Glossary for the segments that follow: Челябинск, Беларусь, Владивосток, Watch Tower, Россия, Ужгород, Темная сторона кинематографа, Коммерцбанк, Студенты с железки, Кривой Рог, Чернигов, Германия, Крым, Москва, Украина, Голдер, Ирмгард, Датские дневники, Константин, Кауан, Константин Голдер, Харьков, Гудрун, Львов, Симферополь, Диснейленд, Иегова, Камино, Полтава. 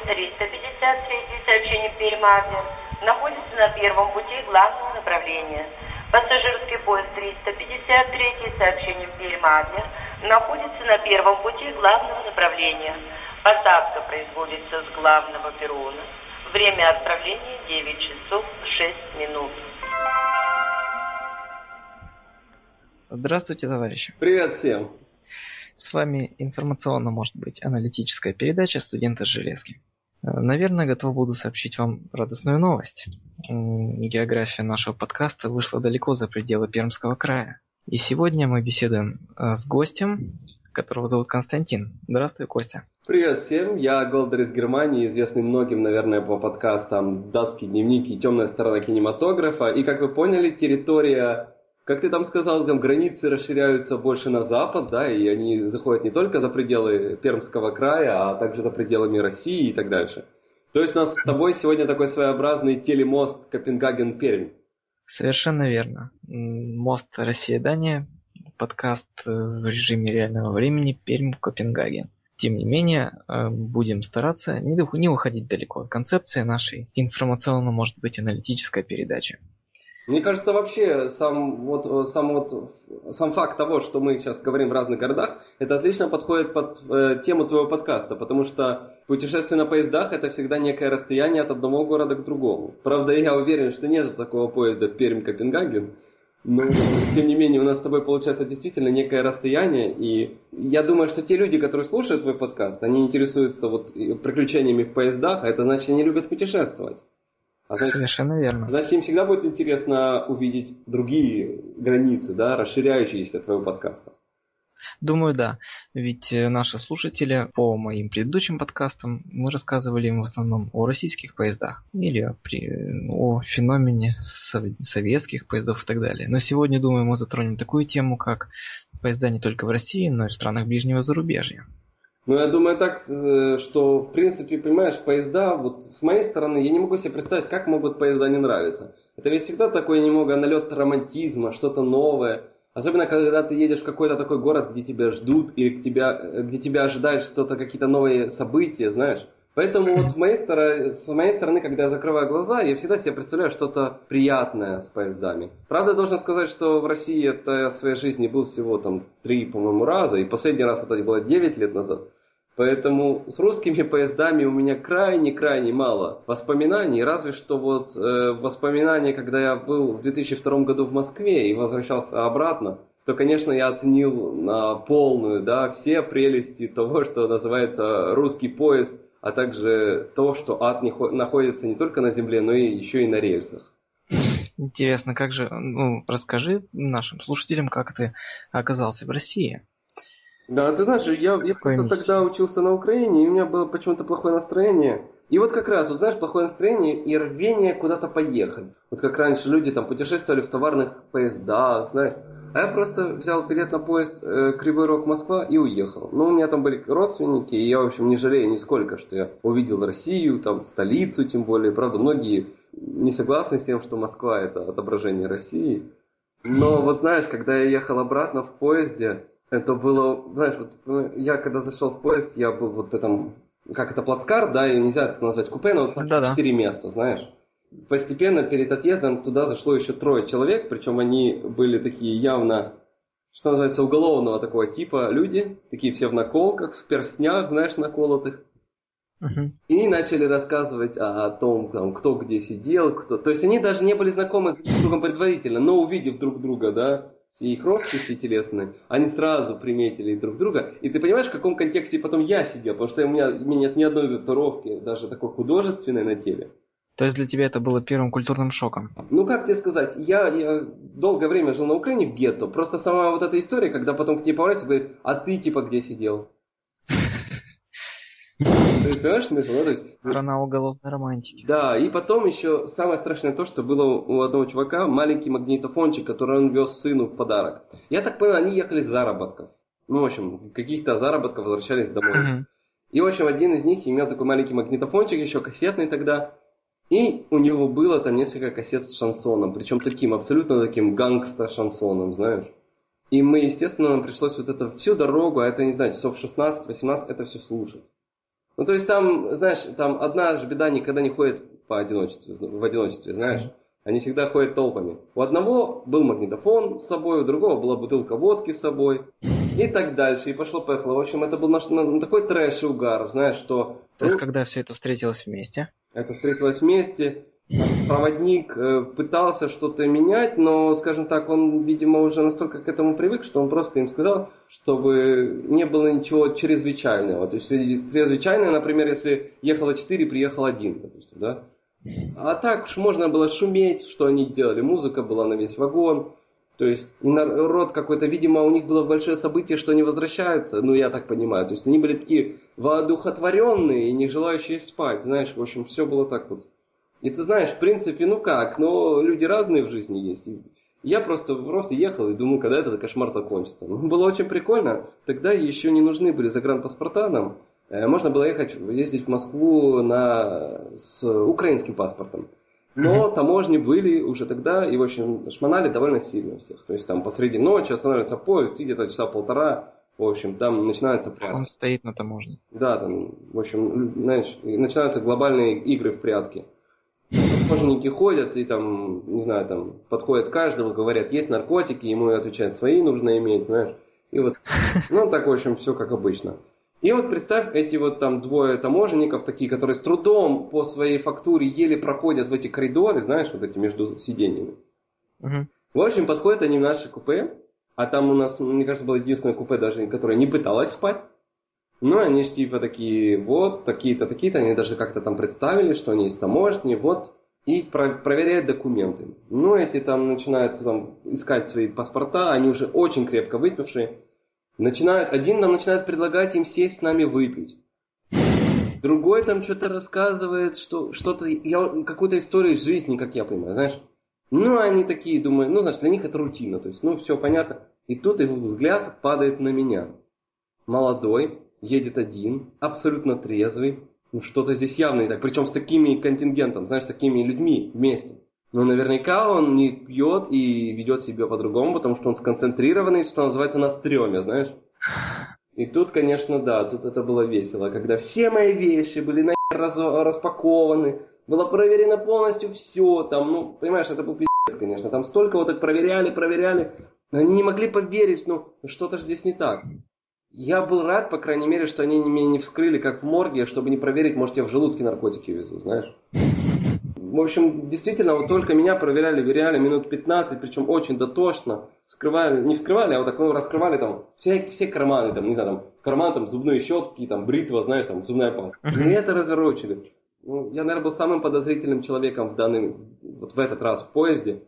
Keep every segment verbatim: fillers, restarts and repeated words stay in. поезд триста пятьдесят три сообщение Пермь-Армия находится на первом пути главного направления. Пассажирский поезд триста пятьдесят три сообщение Пермь-Армия находится на первом пути главного направления. Посадка производится с главного перрона. Время отправления девять часов шесть минут. Здравствуйте, товарищи. Привет всем. С вами информационно, может быть, аналитическая передача «Студенты с железки». Наверное, готов буду сообщить вам радостную новость. География нашего подкаста вышла далеко за пределы Пермского края. И сегодня мы беседуем с гостем, которого зовут Константин. Здравствуй, Костя. Привет всем, я Голдер из Германии, известный многим, наверное, по подкастам «Датские дневники» и «Темная сторона кинематографа». И, как вы поняли, территория... Как ты там сказал, там границы расширяются больше на запад, да, и они заходят не только за пределы Пермского края, а также за пределами России и так дальше. То есть у нас с тобой сегодня такой своеобразный телемост Копенгаген-Пермь. Совершенно верно. Мост Россия-Дания, подкаст в режиме реального времени Пермь-Копенгаген. Тем не менее, будем стараться не уходить далеко от концепции нашей информационно, может быть, аналитической передачи. Мне кажется, вообще сам вот, сам вот сам факт того, что мы сейчас говорим в разных городах, это отлично подходит под э, тему твоего подкаста, потому что путешествие на поездах — это всегда некое расстояние от одного города к другому. Правда, я уверен, что нет такого поезда Пермь-Копенгаген, но тем не менее у нас с тобой получается действительно некое расстояние, и я думаю, что те люди, которые слушают твой подкаст, они интересуются вот приключениями в поездах, а это значит, они любят путешествовать. А значит, совершенно верно. Значит, им всегда будет интересно увидеть другие границы, да, расширяющиеся твоего подкаста. Думаю, да. Ведь наши слушатели по моим предыдущим подкастам мы рассказывали им в основном о российских поездах или при, о феномене советских поездов и так далее. Но сегодня, думаю, мы затронем такую тему, как поезда не только в России, но и в странах ближнего зарубежья. Ну, я думаю так, что, в принципе, понимаешь, поезда, вот с моей стороны, я не могу себе представить, как могут поезда не нравиться. Это ведь всегда такой немного налет романтизма, что-то новое. Особенно, когда ты едешь в какой-то такой город, где тебя ждут, или к тебя, где тебя ожидаешь что-то, какие-то новые события, знаешь. Поэтому вот с моей стороны, с моей стороны, когда я закрываю глаза, я всегда себе представляю что-то приятное с поездами. Правда, я должен сказать, что в России это в своей жизни был всего там три, по-моему, раза, и последний раз это было девять лет назад. Поэтому с русскими поездами у меня крайне-крайне мало воспоминаний, разве что вот э, воспоминания, когда я был в две тысячи втором году в Москве и возвращался обратно, то, конечно, я оценил на полную, да, все прелести того, что называется русский поезд, а также то, что ад не, находится не только на земле, но и еще и на рельсах. Интересно, как же, ну, расскажи нашим слушателям, как ты оказался в России. Да, ты знаешь, я, я просто тогда учился на Украине, и у меня было почему-то плохое настроение. И вот как раз, вот знаешь, плохое настроение и рвение куда-то поехать. Вот как раньше люди там путешествовали в товарных поездах, знаешь. А я просто взял билет на поезд э, Кривой Рог, Москва и уехал. Ну, у меня там были родственники, и я, в общем, не жалею нисколько, что я увидел Россию, там, столицу тем более. Правда, многие не согласны с тем, что Москва – это отображение России. Но вот знаешь, когда я ехал обратно в поезде, это было, знаешь, вот я когда зашел в поезд, я был вот в этом, как это, плацкарт, да, и нельзя это назвать купе, но вот там да-да. четыре места, знаешь. Постепенно перед отъездом туда зашло еще трое человек, причем они были такие явно, что называется, уголовного такого типа люди, такие все в наколках, в перстнях, знаешь, наколотых. Uh-huh. И начали рассказывать о том, там, кто где сидел, кто... То есть они даже не были знакомы с друг другом предварительно, но увидев друг друга, да, все их росписи телесные, они сразу приметили друг друга. И ты понимаешь, в каком контексте потом я сидел, потому что у меня, у меня нет ни одной татуировки, даже такой художественной на теле. То есть для тебя это было первым культурным шоком? Ну, как тебе сказать, я, я долгое время жил на Украине в гетто, просто сама вот эта история, когда потом к тебе поворачиваются, говорят, а ты типа где сидел? То есть, понимаешь, смысл? Страна уголовной романтики. Да, и потом еще самое страшное то, что было у одного чувака маленький магнитофончик, который он вез сыну в подарок. Я так понял, они ехали с заработков. Ну, в общем, каких-то заработков возвращались домой. И, в общем, один из них имел такой маленький магнитофончик, еще кассетный тогда. И у него было там несколько кассет с шансоном, причем таким, абсолютно таким гангста-шансоном, знаешь. И мы, естественно, нам пришлось вот это всю дорогу, а это, не знаю, часов шестнадцать-восемнадцать, это все слушать. Ну, то есть там, знаешь, там одна же беда никогда не ходит по одиночеству, в одиночестве, знаешь. Они всегда ходят толпами. У одного был магнитофон с собой, у другого была бутылка водки с собой. И так дальше. И пошло-поехало. В общем, это был наш ну, такой трэш и угар, знаешь, что... То есть, ну, когда все это встретилось вместе? Это встретилось вместе. Проводник э, пытался что-то менять, но, скажем так, он, видимо, уже настолько к этому привык, что он просто им сказал, чтобы не было ничего чрезвычайного. То есть, чрезвычайное, например, если ехало четыре, приехал один, допустим, да? А так уж можно было шуметь, что они делали. Музыка была на весь вагон. То есть народ какой-то, видимо, у них было большое событие, что они возвращаются. Ну, я так понимаю. То есть они были такие воодухотворенные и не желающие спать. Знаешь, в общем, все было так вот. И ты знаешь, в принципе, ну как, но люди разные в жизни есть. Я просто, просто ехал и думал, когда этот кошмар закончится. Ну, было очень прикольно. Тогда еще не нужны были загранпаспорта нам. Можно было ехать, ездить в Москву на, с украинским паспортом. Но mm-hmm. таможни были уже тогда и, в общем, шмонали довольно сильно всех. То есть там посреди ночи останавливается поезд, и где-то часа полтора, в общем, там начинается прятки. Он стоит на таможне. Да, там, в общем, знаешь, начинаются глобальные игры в прятки. Таможенники ходят и там, не знаю, там подходят к каждому, говорят, есть наркотики, ему отвечают, свои нужно иметь, знаешь. И вот, ну так, в общем, все как обычно. И вот представь, эти вот там двое таможенников, такие, которые с трудом по своей фактуре еле проходят в эти коридоры, знаешь, вот эти между сиденьями. Uh-huh. В общем, подходят они в наше купе, а там у нас, мне кажется, было единственное купе даже, которое не пыталось спать. Ну, они же типа такие, вот, такие-то, такие-то, они даже как-то там представили, что они из таможни, вот, и про- проверяют документы. Ну, эти там начинают там искать свои паспорта, они уже очень крепко выпившие. Начинают, один нам начинает предлагать им сесть с нами выпить. Другой там что-то рассказывает, что, что-то, я, какую-то историю из жизни, как я понимаю, знаешь. Ну, они такие, думаю, ну, значит, для них это рутина, то есть, ну, все понятно. И тут их взгляд падает на меня. Молодой, едет один, абсолютно трезвый. Ну, что-то здесь явно не так, причем с такими контингентом, знаешь, с такими людьми вместе. Но наверняка он не пьет и ведет себя по-другому, потому что он сконцентрированный, что называется, на стреме, знаешь? И тут, конечно, да, тут это было весело, когда все мои вещи были нахер раз- распакованы, было проверено полностью все, там, ну, понимаешь, это был пиздец, конечно, там столько вот так проверяли, проверяли, они не могли поверить, ну, что-то же здесь не так. Я был рад, по крайней мере, что они меня не вскрыли, как в морге, чтобы не проверить, может, я в желудке наркотики везу, знаешь? В общем, действительно, вот только меня проверяли, веряли минут пятнадцать, причем очень дотошно. Вскрывали, не вскрывали, а вот так ну, раскрывали там все, все карманы, там, не знаю, там, карман, там, зубные щетки, там, бритва, знаешь, там, зубная паста. И это разворочили. Ну, я, наверное, был самым подозрительным человеком в данный, вот в этот раз в поезде.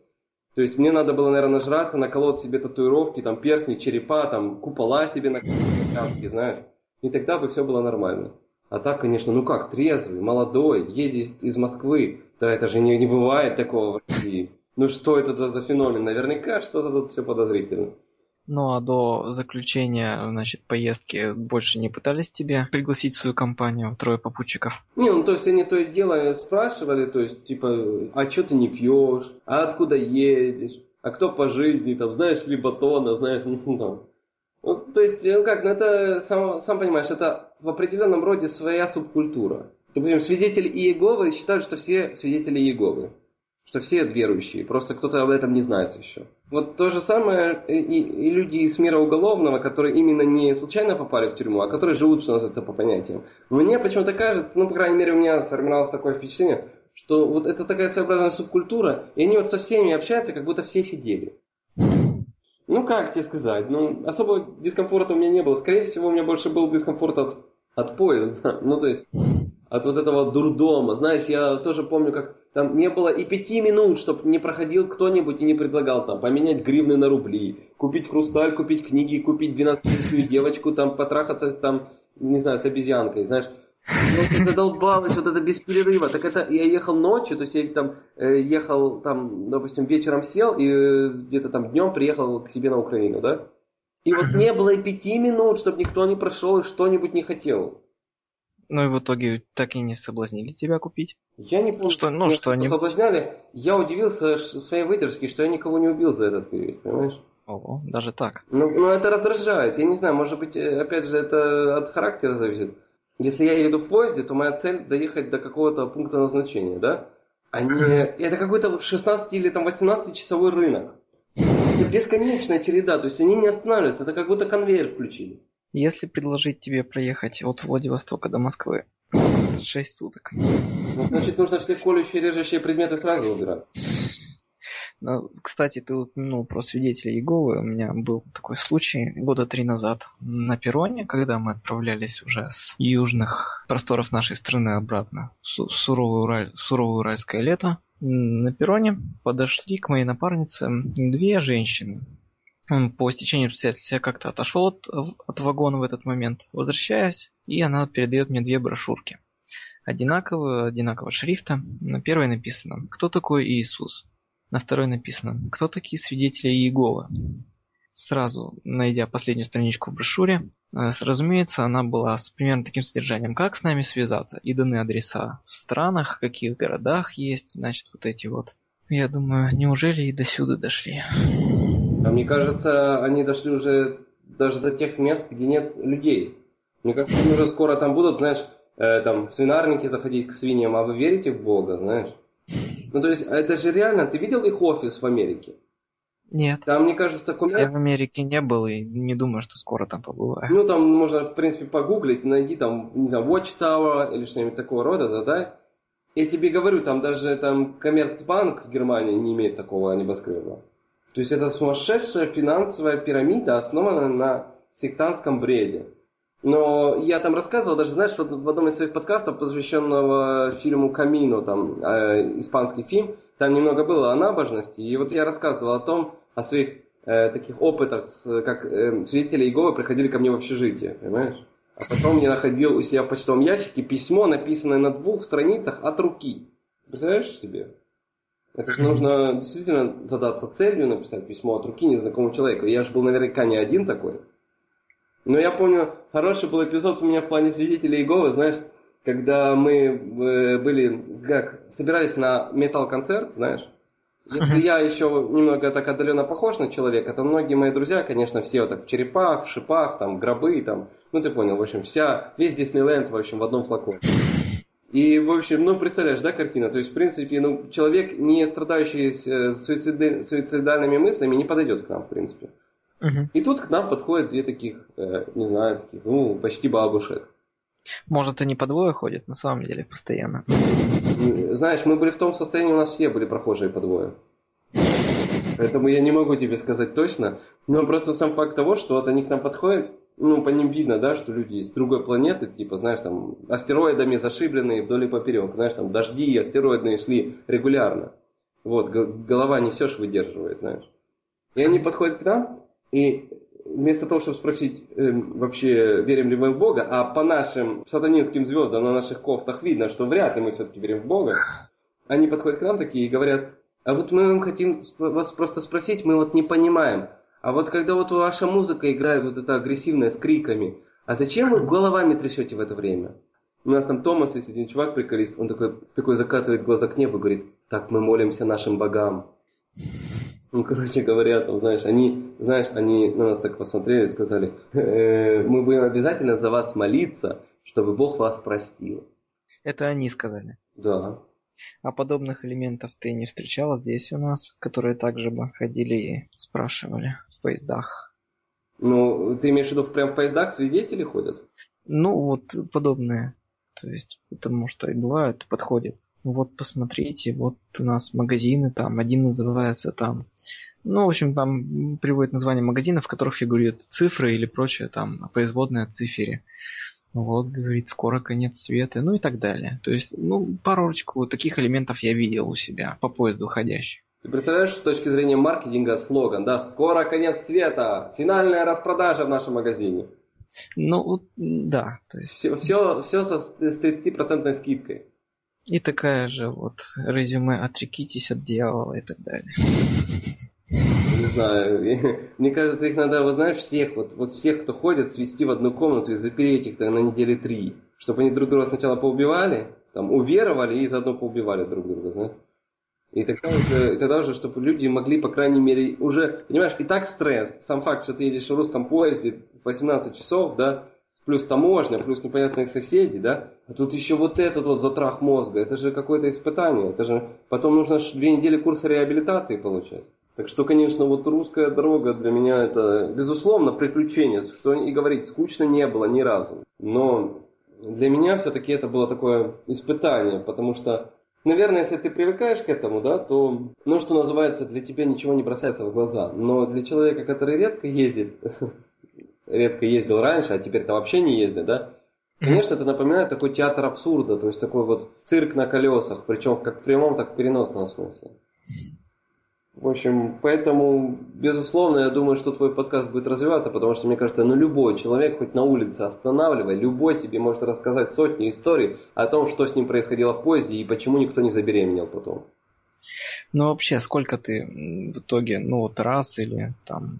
То есть мне надо было, наверное, нажраться, наколоть себе татуировки, там, перстни, черепа, там, купола себе на картке, знаешь. И тогда бы все было нормально. А так, конечно, ну как, трезвый, молодой, едет из Москвы. Да это же не, не бывает такого в России. Ну что это за, за феномен? Наверняка что-то тут все подозрительно. Ну а до заключения, значит, поездки больше не пытались тебя пригласить в свою компанию, трое попутчиков? Не, ну то есть они то и дело спрашивали, то есть типа, а что ты не пьешь? А откуда едешь? А кто по жизни, там, знаешь ли батона, знаешь, ну там... Ну, то есть, ну как, ну это, сам, сам понимаешь, это в определенном роде своя субкультура. Допустим, свидетели Иеговы считают, что все свидетели Иеговы, что все верующие, просто кто-то об этом не знает еще. Вот то же самое и, и люди из мира уголовного, которые именно не случайно попали в тюрьму, а которые живут, что называется, по понятиям. Мне почему-то кажется, ну, по крайней мере, у меня сформировалось такое впечатление, что вот это такая своеобразная субкультура, и они вот со всеми общаются, как будто все сидели. Ну, как тебе сказать? Ну, особого дискомфорта у меня не было. Скорее всего, у меня больше был дискомфорт от, от поезда. Ну, то есть, от вот этого дурдома. Знаешь, я тоже помню, как там не было и пяти минут, чтобы не проходил кто-нибудь и не предлагал там поменять гривны на рубли, купить хрусталь, купить книги, купить двенадцатилетнюю девочку, там, потрахаться, там, не знаю, с обезьянкой, знаешь. Ну, задолбалось вот это без перерыва. Так это я ехал ночью, то есть я там ехал, там, допустим, вечером сел и где-то там днем приехал к себе на Украину, да? И вот не было и пяти минут, чтобы никто не прошел и что-нибудь не хотел. Ну и в итоге так и не соблазнили тебя купить? Я не помню, что, ну, что они соблазняли. Я удивился своей выдержке, что я никого не убил за этот период, понимаешь? Ого, даже так. Ну, ну это раздражает, я не знаю, может быть, опять же, это от характера зависит. Если я еду в поезде, то моя цель доехать до какого-то пункта назначения, да? А не... Это какой-то шестнадцати или там восемнадцатичасовой рынок. Это бесконечная череда, то есть они не останавливаются, это как будто конвейер включили. Если предложить тебе проехать от Владивостока до Москвы шесть суток. Ну, значит, нужно все колющие и режущие предметы сразу убирать. Ну, кстати, ты упомянул про свидетелей Иеговы. У меня был такой случай года три назад на перроне, когда мы отправлялись уже с южных просторов нашей страны обратно. Суровое, ураль... суровое уральское лето. На перроне подошли к моей напарнице две женщины. Он по стечению обстоятельств я как-то отошел от, от вагона в этот момент, возвращаясь, и она передает мне две брошюрки. Одинаковые, одинакового шрифта. На первой написано «Кто такой Иисус?». На второй написано «Кто такие свидетели Иеговы?». Сразу, найдя последнюю страничку в брошюре, разумеется, она была с примерно таким содержанием, как с нами связаться, и даны адреса в странах, в каких городах есть, значит, вот эти вот. Я думаю, неужели и до сюда дошли? А мне кажется, они дошли уже даже до тех мест, где нет людей. Мне кажется, они уже скоро там будут, знаешь, э, там в свинарники заходить к свиньям, а вы верите в Бога, знаешь? Ну то есть, это же реально, ты видел их офис в Америке? Нет. Там, мне кажется, коммерц... Я в Америке не был и не думаю, что скоро там побываю. Ну там можно, в принципе, погуглить, найди там, не знаю, Watch Tower или что-нибудь такого рода, задай. Я тебе говорю, там даже там Коммерцбанк в Германии не имеет такого небоскреба. То есть это сумасшедшая финансовая пирамида, основанная на сектантском бреде. Но я там рассказывал, даже, знаешь, в одном из своих подкастов, посвященного фильму «Камино», там, э, испанский фильм, там немного было о набожности. И вот я рассказывал о том, о своих э, таких опытах, с, как э, свидетели Иеговы приходили ко мне в общежитие, понимаешь? А потом я находил у себя в почтовом ящике письмо, написанное на двух страницах от руки. Ты представляешь себе? Это же нужно действительно задаться целью написать письмо от руки незнакомому человеку. Я же был наверняка не один такой. Но я помню, хороший был эпизод у меня в плане свидетелей Иеговы, знаешь, когда мы были, как, собирались на метал-концерт, знаешь. Если я еще немного так отдаленно похож на человека, то многие мои друзья, конечно, все вот так в черепах, в шипах, там, гробы, там, ну ты понял, в общем, вся, весь Диснейленд, в общем, в одном флаконе. И, в общем, ну, представляешь, да, картина? То есть, в принципе, ну, человек, не страдающий суициди... суицидальными мыслями, не подойдет к нам, в принципе. Угу. И тут к нам подходят две таких, э, не знаю, таких, ну, почти бабушек. Может, они по двое ходят, на самом деле, постоянно. Знаешь, мы были в том состоянии, у нас все были прохожие по двое. Поэтому я не могу тебе сказать точно, но просто сам факт того, что вот они к нам подходят, ну, по ним видно, да, что люди с другой планеты, типа, знаешь, там, астероидами зашибленные вдоль и поперек, знаешь, там, дожди астероидные шли регулярно. Вот, голова не все ж выдерживает, знаешь. И они подходят к нам, и вместо того, чтобы спросить, э, вообще, верим ли мы в Бога, а по нашим сатанинским звездам на наших кофтах видно, что вряд ли мы все-таки верим в Бога, они подходят к нам такие и говорят, а вот мы вам хотим вас просто спросить, мы вот не понимаем, а вот когда вот ваша музыка играет вот эта агрессивная с криками, а зачем вы головами трясете в это время? У нас там Томас, есть один чувак, приколист, он такой, такой закатывает глаза к небу и говорит, так мы молимся нашим богам. Ну, короче говоря, там, знаешь, они, знаешь, они на нас так посмотрели и сказали, мы будем обязательно за вас молиться, чтобы Бог вас простил. Это они сказали? Да. А подобных элементов ты не встречала здесь у нас, которые также бы ходили и спрашивали в поездах? Ну, ты имеешь в виду, прям в поездах свидетели ходят? Ну, вот подобные. То есть, потому что и бывают, подходят. Вот, посмотрите, вот у нас магазины там, один называется там. Ну, в общем, там приводит название магазинов, в которых фигурируют цифры или прочее там, производное от цифры. Вот, говорит, скоро конец света, ну и так далее. То есть, ну, парочку вот таких элементов я видел у себя по поезду ходящих. Ты представляешь, с точки зрения маркетинга слоган, да, скоро конец света, финальная распродажа в нашем магазине. Ну, да. То есть... Все, все, все со, с тридцатипроцентной скидкой. И такая же вот резюме «Отрекитесь от дьявола» и так далее. Не знаю, мне кажется, их надо, вот знаешь, всех, вот, вот всех, кто ходит, свести в одну комнату и запереть их там на недели три, чтобы они друг друга сначала поубивали, там, уверовали и заодно поубивали друг друга, знаешь. И тогда уже, и тогда уже, чтобы люди могли, по крайней мере, уже, понимаешь, и так стресс, сам факт, что ты едешь в русском поезде в восемнадцать часов, да, плюс таможня, плюс непонятные соседи, да, а тут еще вот этот вот затрах мозга, это же какое-то испытание, это же потом нужно две недели курса реабилитации получать. Так что, конечно, вот русская дорога для меня это, безусловно, приключение, что и говорить, скучно не было ни разу, но для меня все-таки это было такое испытание, потому что, наверное, если ты привыкаешь к этому, да, то, ну, что называется, для тебя ничего не бросается в глаза, но для человека, который редко ездит, редко ездил раньше, а теперь-то вообще не ездит, да, конечно, это напоминает такой театр абсурда, то есть такой вот цирк на колесах, причем как в прямом, так и в переносном смысле. В общем, поэтому, безусловно, я думаю, что твой подкаст будет развиваться, потому что, мне кажется, ну любой человек, хоть на улице останавливай, любой тебе может рассказать сотни историй о том, что с ним происходило в поезде и почему никто не забеременел потом. Ну вообще, сколько ты в итоге, ну вот раз или там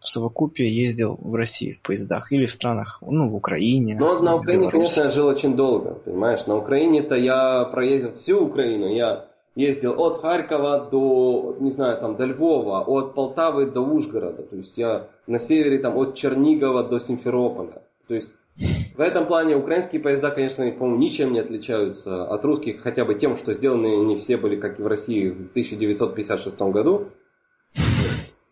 в совокупе ездил в России в поездах или в странах, ну в Украине? Ну на Украине, Беларусь. Конечно, я жил очень долго, понимаешь, на Украине-то я проездил всю Украину, я... Ездил от Харькова до, не знаю, там, до Львова, от Полтавы до Ужгорода. То есть я на севере там от Чернигова до Симферополя. То есть в этом плане украинские поезда, конечно, по-моему, ничем не отличаются от русских, хотя бы тем, что сделаны не все были, как и в России в тысяча девятьсот пятьдесят шестом году.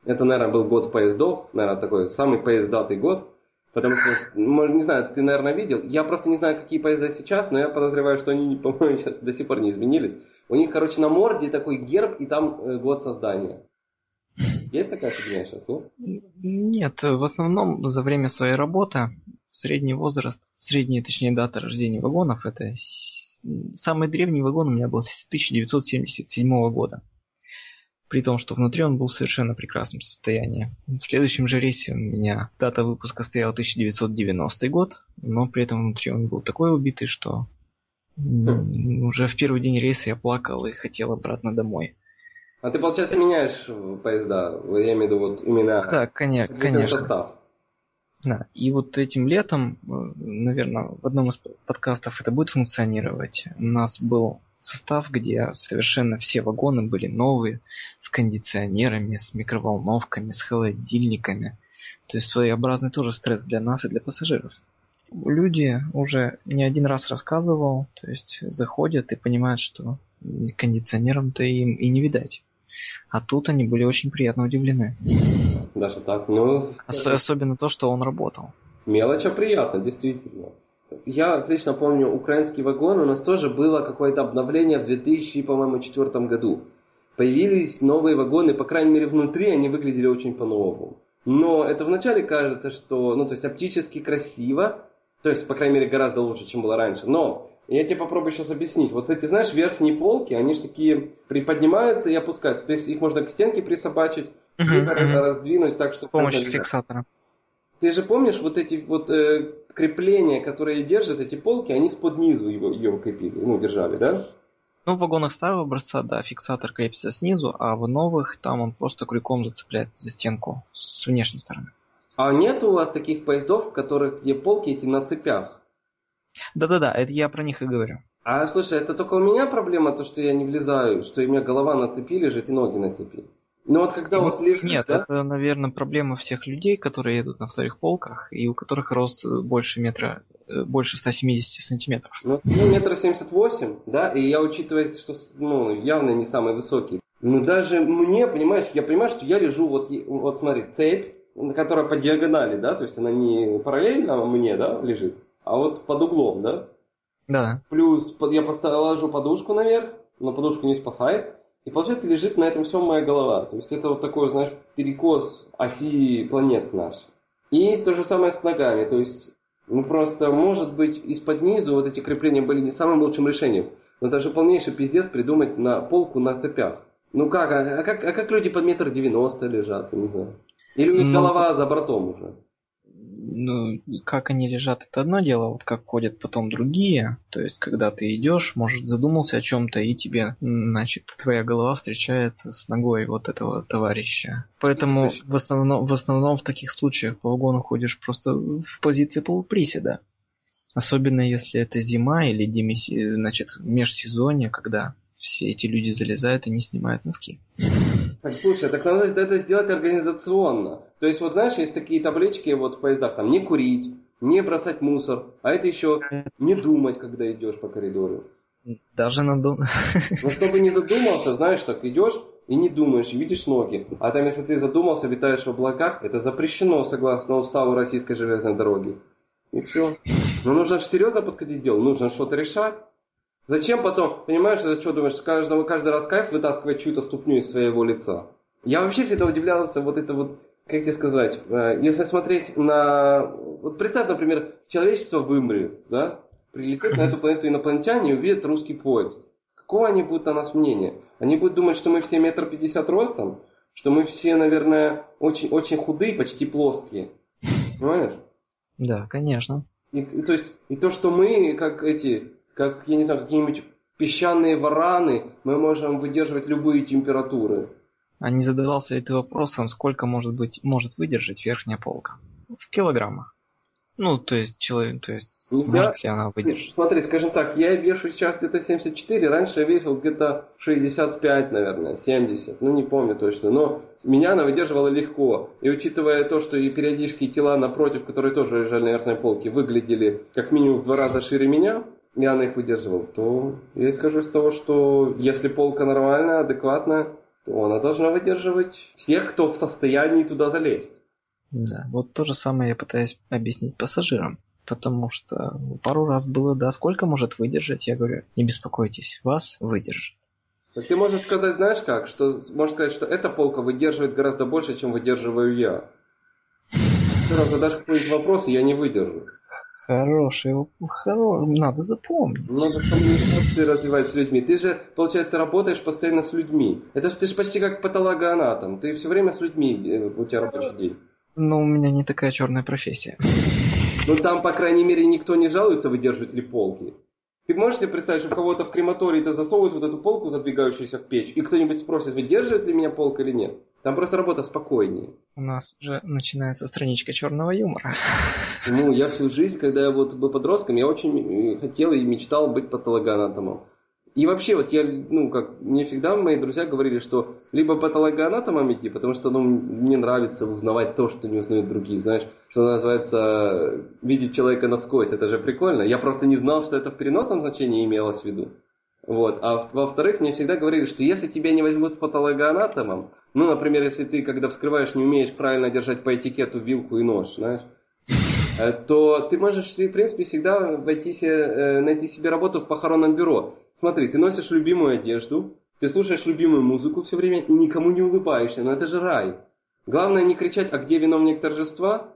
Это, наверное, был год поездов, наверное, такой самый поездатый год. Потому что, может, не знаю, ты, наверное, видел. Я просто не знаю, какие поезда сейчас, но я подозреваю, что они, по-моему, сейчас до сих пор не изменились. У них, короче, на морде такой герб, и там год создания. Есть такая фигня сейчас, нет? Нет, в основном за время своей работы средний возраст, средняя, точнее, дата рождения вагонов, это самый древний вагон у меня был с тысяча девятьсот семьдесят седьмого года. При том, что внутри он был в совершенно прекрасном состоянии. В следующем же рейсе у меня дата выпуска стояла тысяча девятьсот девяностый год, но при этом внутри он был такой убитый, что уже в первый день рейса я плакал и хотел обратно домой. А ты, получается, меняешь поезда? Я имею в виду вот имена. Да, конечно. Конечно. Состав. Да. И вот этим летом, наверное, в одном из подкастов это будет функционировать. У нас был состав, где совершенно все вагоны были новые, с кондиционерами, с микроволновками, с холодильниками. То есть своеобразный тоже стресс для нас и для пассажиров. Люди уже не один раз рассказывал, то есть заходят и понимают, что кондиционером-то им и не видать. А тут они были очень приятно удивлены. Даже так? Ну... Ос- особенно то, что он работал. Мелочь, а приятно, действительно. Я отлично помню украинский вагон, у нас тоже было какое-то обновление в две тысячи четвёртом году. Появились новые вагоны, по крайней мере внутри они выглядели очень по-новому. Но это вначале кажется, что, ну то есть оптически красиво, то есть по крайней мере гораздо лучше, чем было раньше. Но я тебе попробую сейчас объяснить. Вот эти, знаешь, верхние полки, они же такие приподнимаются и опускаются. То есть их можно к стенке присобачить, либо раздвинуть так, чтобы... Помощь фиксатора. Ты же помнишь вот эти вот э, крепления, которые держат эти полки, они спод низу его, его крепили, ну, держали, да? Ну, в вагонах старого образца, да, фиксатор крепится снизу, а в новых там он просто крюком зацепляется за стенку с внешней стороны. А нет у вас таких поездов, в которых где полки эти на цепях? Да-да-да, это я про них и говорю. А, слушай, это только у меня проблема, то, что я не влезаю, что у меня голова на цепи лежит и ноги на цепи. Ну вот когда вот лежишь, нет, да? Это, наверное, проблема всех людей, которые едут на вторых полках и у которых рост больше метра, больше сто семьдесят сантиметров. Ну, метр семьдесят восемь, да, и я учитывая, что ну, явно не самый высокий. Но даже мне, понимаешь, я понимаю, что я лежу, вот, вот смотри, цепь, которая по диагонали, да, то есть она не параллельно мне, да, лежит, а вот под углом, да? Да. Плюс я положу подушку наверх, но подушку не спасает. И, получается, лежит на этом всем моя голова. То есть это вот такой, знаешь, перекос оси планет нашей. И то же самое с ногами. То есть, ну просто, может быть, из-под низу вот эти крепления были не самым лучшим решением. Но даже полнейший пиздец придумать на полку на цепях. Ну как, а как, а как люди под метр девяносто лежат, я не знаю. Или у них ну, голова за бортом уже. Ну, как они лежат, это одно дело, вот как ходят потом другие, то есть, когда ты идешь, может, задумался о чем-то, и тебе, значит, твоя голова встречается с ногой вот этого товарища. Поэтому в основном, в основном в таких случаях по вагону ходишь просто в позиции полуприседа. Особенно, если это зима или демиси... значит, межсезонье, когда все эти люди залезают и не снимают носки. Так, слушай, так надо это сделать организационно. То есть, вот знаешь, есть такие таблички вот в поездах, там, не курить, не бросать мусор, а это еще не думать, когда идешь по коридору. Даже надумал. Но чтобы не задумался, знаешь, так идешь и не думаешь, видишь ноги. А там, если ты задумался, витаешь в облаках, это запрещено согласно уставу Российской железной дороги. И все. Но нужно же серьезно подходить к делу, нужно что-то решать. Зачем потом, понимаешь, ты что думаешь, каждый, каждый раз кайф вытаскивать чью-то ступню из своего лица? Я вообще всегда удивлялся вот это вот, как тебе сказать, если смотреть на... Вот представь, например, человечество вымрет, да? Прилетят на эту планету инопланетяне и увидят русский поезд. Какого они будут о нас мнения? Они будут думать, что мы все метр пятьдесят ростом, что мы все, наверное, очень, очень худые, почти плоские. Понимаешь? Да, конечно. И, и, то, есть, и то, что мы, как эти, как, я не знаю, какие-нибудь песчаные вараны, мы можем выдерживать любые температуры. А не задавался ли ты вопросом, сколько может быть может выдержать верхняя полка? В килограммах. Ну, то есть, человек, то есть, сможет ли она выдержать? Смотри, скажем так, я вешу сейчас где-то семьдесят четыре, раньше я весил где-то шестьдесят пять, наверное, семьдесят, ну не помню точно, но меня она выдерживала легко. И учитывая то, что и периодические тела напротив, которые тоже лежали на верхней полке, выглядели как минимум в два раза шире меня, и она их выдерживала, то я исхожу из того, что если полка нормальная, адекватная, то она должна выдерживать всех, кто в состоянии туда залезть. Да, вот то же самое я пытаюсь объяснить пассажирам, потому что пару раз было, да, сколько может выдержать, я говорю, не беспокойтесь, вас выдержит. Так ты можешь сказать, знаешь как, что можешь сказать, что эта полка выдерживает гораздо больше, чем выдерживаю я. Все равно задашь какой-нибудь вопрос, и я не выдержу. Хороший, хороший, надо запомнить. Надо коммуникации развивать с людьми. Ты же, получается, работаешь постоянно с людьми. Это ж ты же почти как патологоанатом, ты все время с людьми, у тебя рабочий день. Но у меня не такая черная профессия. Ну там, по крайней мере, никто не жалуется, выдерживают ли полки. Ты можешь себе представить, что у кого-то в крематории-то засовывают вот эту полку, задвигающуюся в печь, и кто-нибудь спросит, выдерживает ли меня полка или нет? Там просто работа спокойнее. У нас уже начинается страничка черного юмора. Ну, я всю жизнь, когда я вот был подростком, я очень хотел и мечтал быть патологоанатомом. И вообще, вот я, ну, как, мне всегда мои друзья говорили, что либо патологоанатомом идти, потому что, ну, мне нравится узнавать то, что не узнают другие, знаешь, что называется видеть человека насквозь, это же прикольно. Я просто не знал, что это в переносном значении имелось в виду. Вот. А во-вторых, мне всегда говорили, что если тебя не возьмут патологоанатомом, ну, например, если ты, когда вскрываешь, не умеешь правильно держать по этикету вилку и нож, знаешь, то ты можешь, в принципе, всегда войти себе, найти себе работу в похоронном бюро. Смотри, ты носишь любимую одежду, ты слушаешь любимую музыку все время и никому не улыбаешься, но это же рай. Главное не кричать, а где виновник торжества,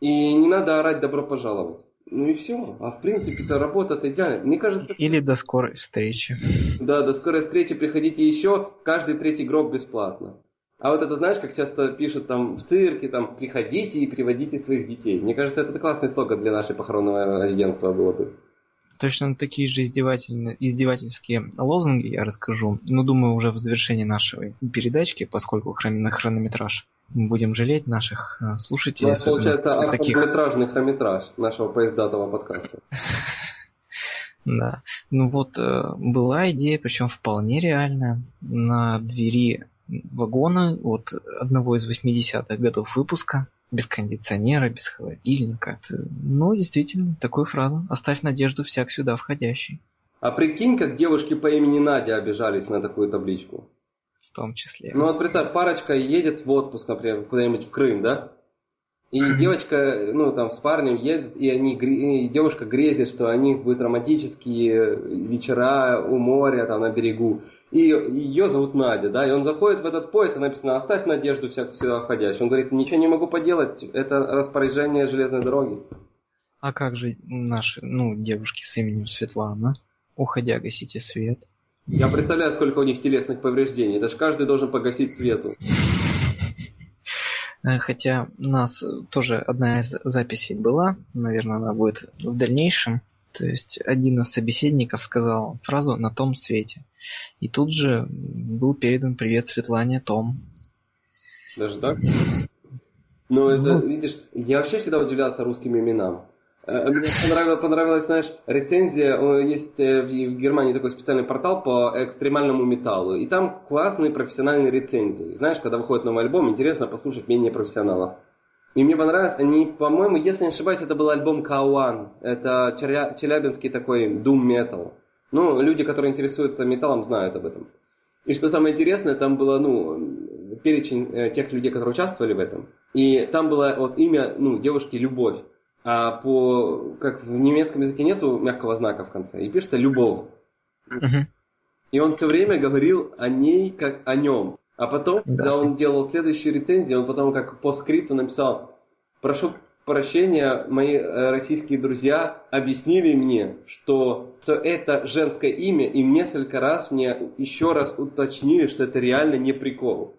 и не надо орать «добро пожаловать». Ну и все. А в принципе-то работа-то идеальная. Мне кажется... Или до скорой встречи. Да, до скорой встречи, приходите еще, каждый третий гроб бесплатно. А вот это, знаешь, как часто пишут там в цирке, там, приходите и приводите своих детей. Мне кажется, это классный слоган для нашей похоронного агентства было бы. Точно такие же издевательные, издевательские лозунги я расскажу, но думаю, уже в завершении нашей передачки, поскольку хрон- хронометраж, мы будем жалеть наших слушателей. У нас получается автометражный хронометраж нашего поездатого подкаста. Да. Ну вот, была идея, причем вполне реальная, на двери вагона от одного из восьмидесятых годов выпуска. Без кондиционера, без холодильника. Ну, действительно, такую фразу. Оставь надежду всяк сюда входящий. А прикинь, как девушки по имени Надя обижались на такую табличку. В том числе. Ну вот представь, парочка едет в отпуск, например, куда-нибудь в Крым, да? И девочка, ну там с парнем едет, и, они, и девушка грезит, что у них будут романтические вечера у моря, там на берегу. И ее зовут Надя, да, и он заходит в этот поезд, и написано «Оставь надежду всегда входящую». Он говорит, ничего не могу поделать, это распоряжение железной дороги. А как же наши, ну, девушки с именем Светлана, уходя гасите свет? Я представляю, сколько у них телесных повреждений, даже каждый должен погасить свету. Хотя у нас тоже одна из записей была, наверное, она будет в дальнейшем. То есть один из собеседников сказал фразу «на том свете». И тут же был передан привет Светлане Том. Даже так? Ну, это, видишь, я вообще всегда удивлялся русским именам. Мне понравилась, понравилась, знаешь, рецензия, есть в Германии такой специальный портал по экстремальному металлу, и там классные профессиональные рецензии. Знаешь, когда выходит новый альбом, интересно послушать мнение профессионалов. И мне понравилось, они, по-моему, если не ошибаюсь, это был альбом Кауан. Это челябинский такой дум-метал. Ну, люди, которые интересуются металлом, знают об этом. И что самое интересное, там было, ну, перечень тех людей, которые участвовали в этом. И там было вот имя, ну, девушки Любовь. А по, как в немецком языке нету мягкого знака в конце, и пишется Любовь. Uh-huh. И он все время говорил о ней, как о нем. А потом, да. когда он делал следующие рецензии, он потом как по скрипту написал: «Прошу прощения, мои российские друзья объяснили мне, что, что это женское имя, и несколько раз мне еще раз уточнили, что это реально не прикол».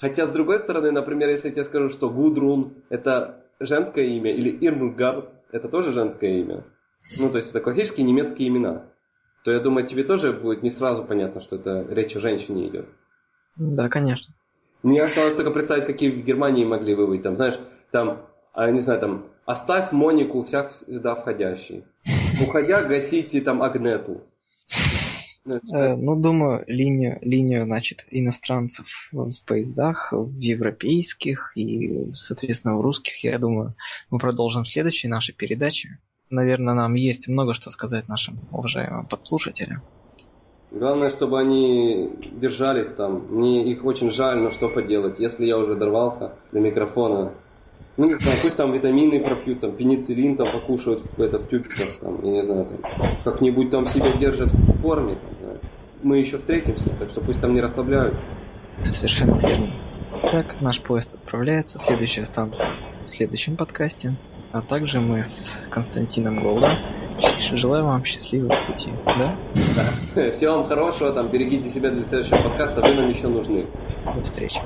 Хотя, с другой стороны, например, если я тебе скажу, что Гудрун – это женское имя, или Ирмгард – это тоже женское имя, ну, то есть это классические немецкие имена, то, я думаю, тебе тоже будет не сразу понятно, что это речь о женщине идет. Да, конечно. Мне осталось только представить, какие в Германии могли выводить. Там, знаешь, там, не знаю, там, оставь Монику всегда входящей. Уходя, гасите там Агнету. Э, ну, думаю, линию, линию, значит, иностранцев в поездах, в европейских и, соответственно, в русских, я думаю, мы продолжим в следующей нашей передаче. Наверное, нам есть много что сказать нашим уважаемым подслушателям. Главное, чтобы они держались там. Мне их очень жаль, но что поделать, если я уже дорвался до микрофона. Ну, не знаю, пусть там витамины пропьют, там пенициллин там покушают в, это, в тюбиках, там, я не знаю, там, как-нибудь там себя держат в форме. Там, да. Мы еще встретимся, так что пусть там не расслабляются. Это совершенно верно. Так, наш поезд отправляется, следующая станция в следующем подкасте. А также мы с Константином Голдером желаем вам счастливых путей. Да? Да. Всего вам хорошего, там, берегите себя для следующего подкаста, вы нам еще нужны. До встречи.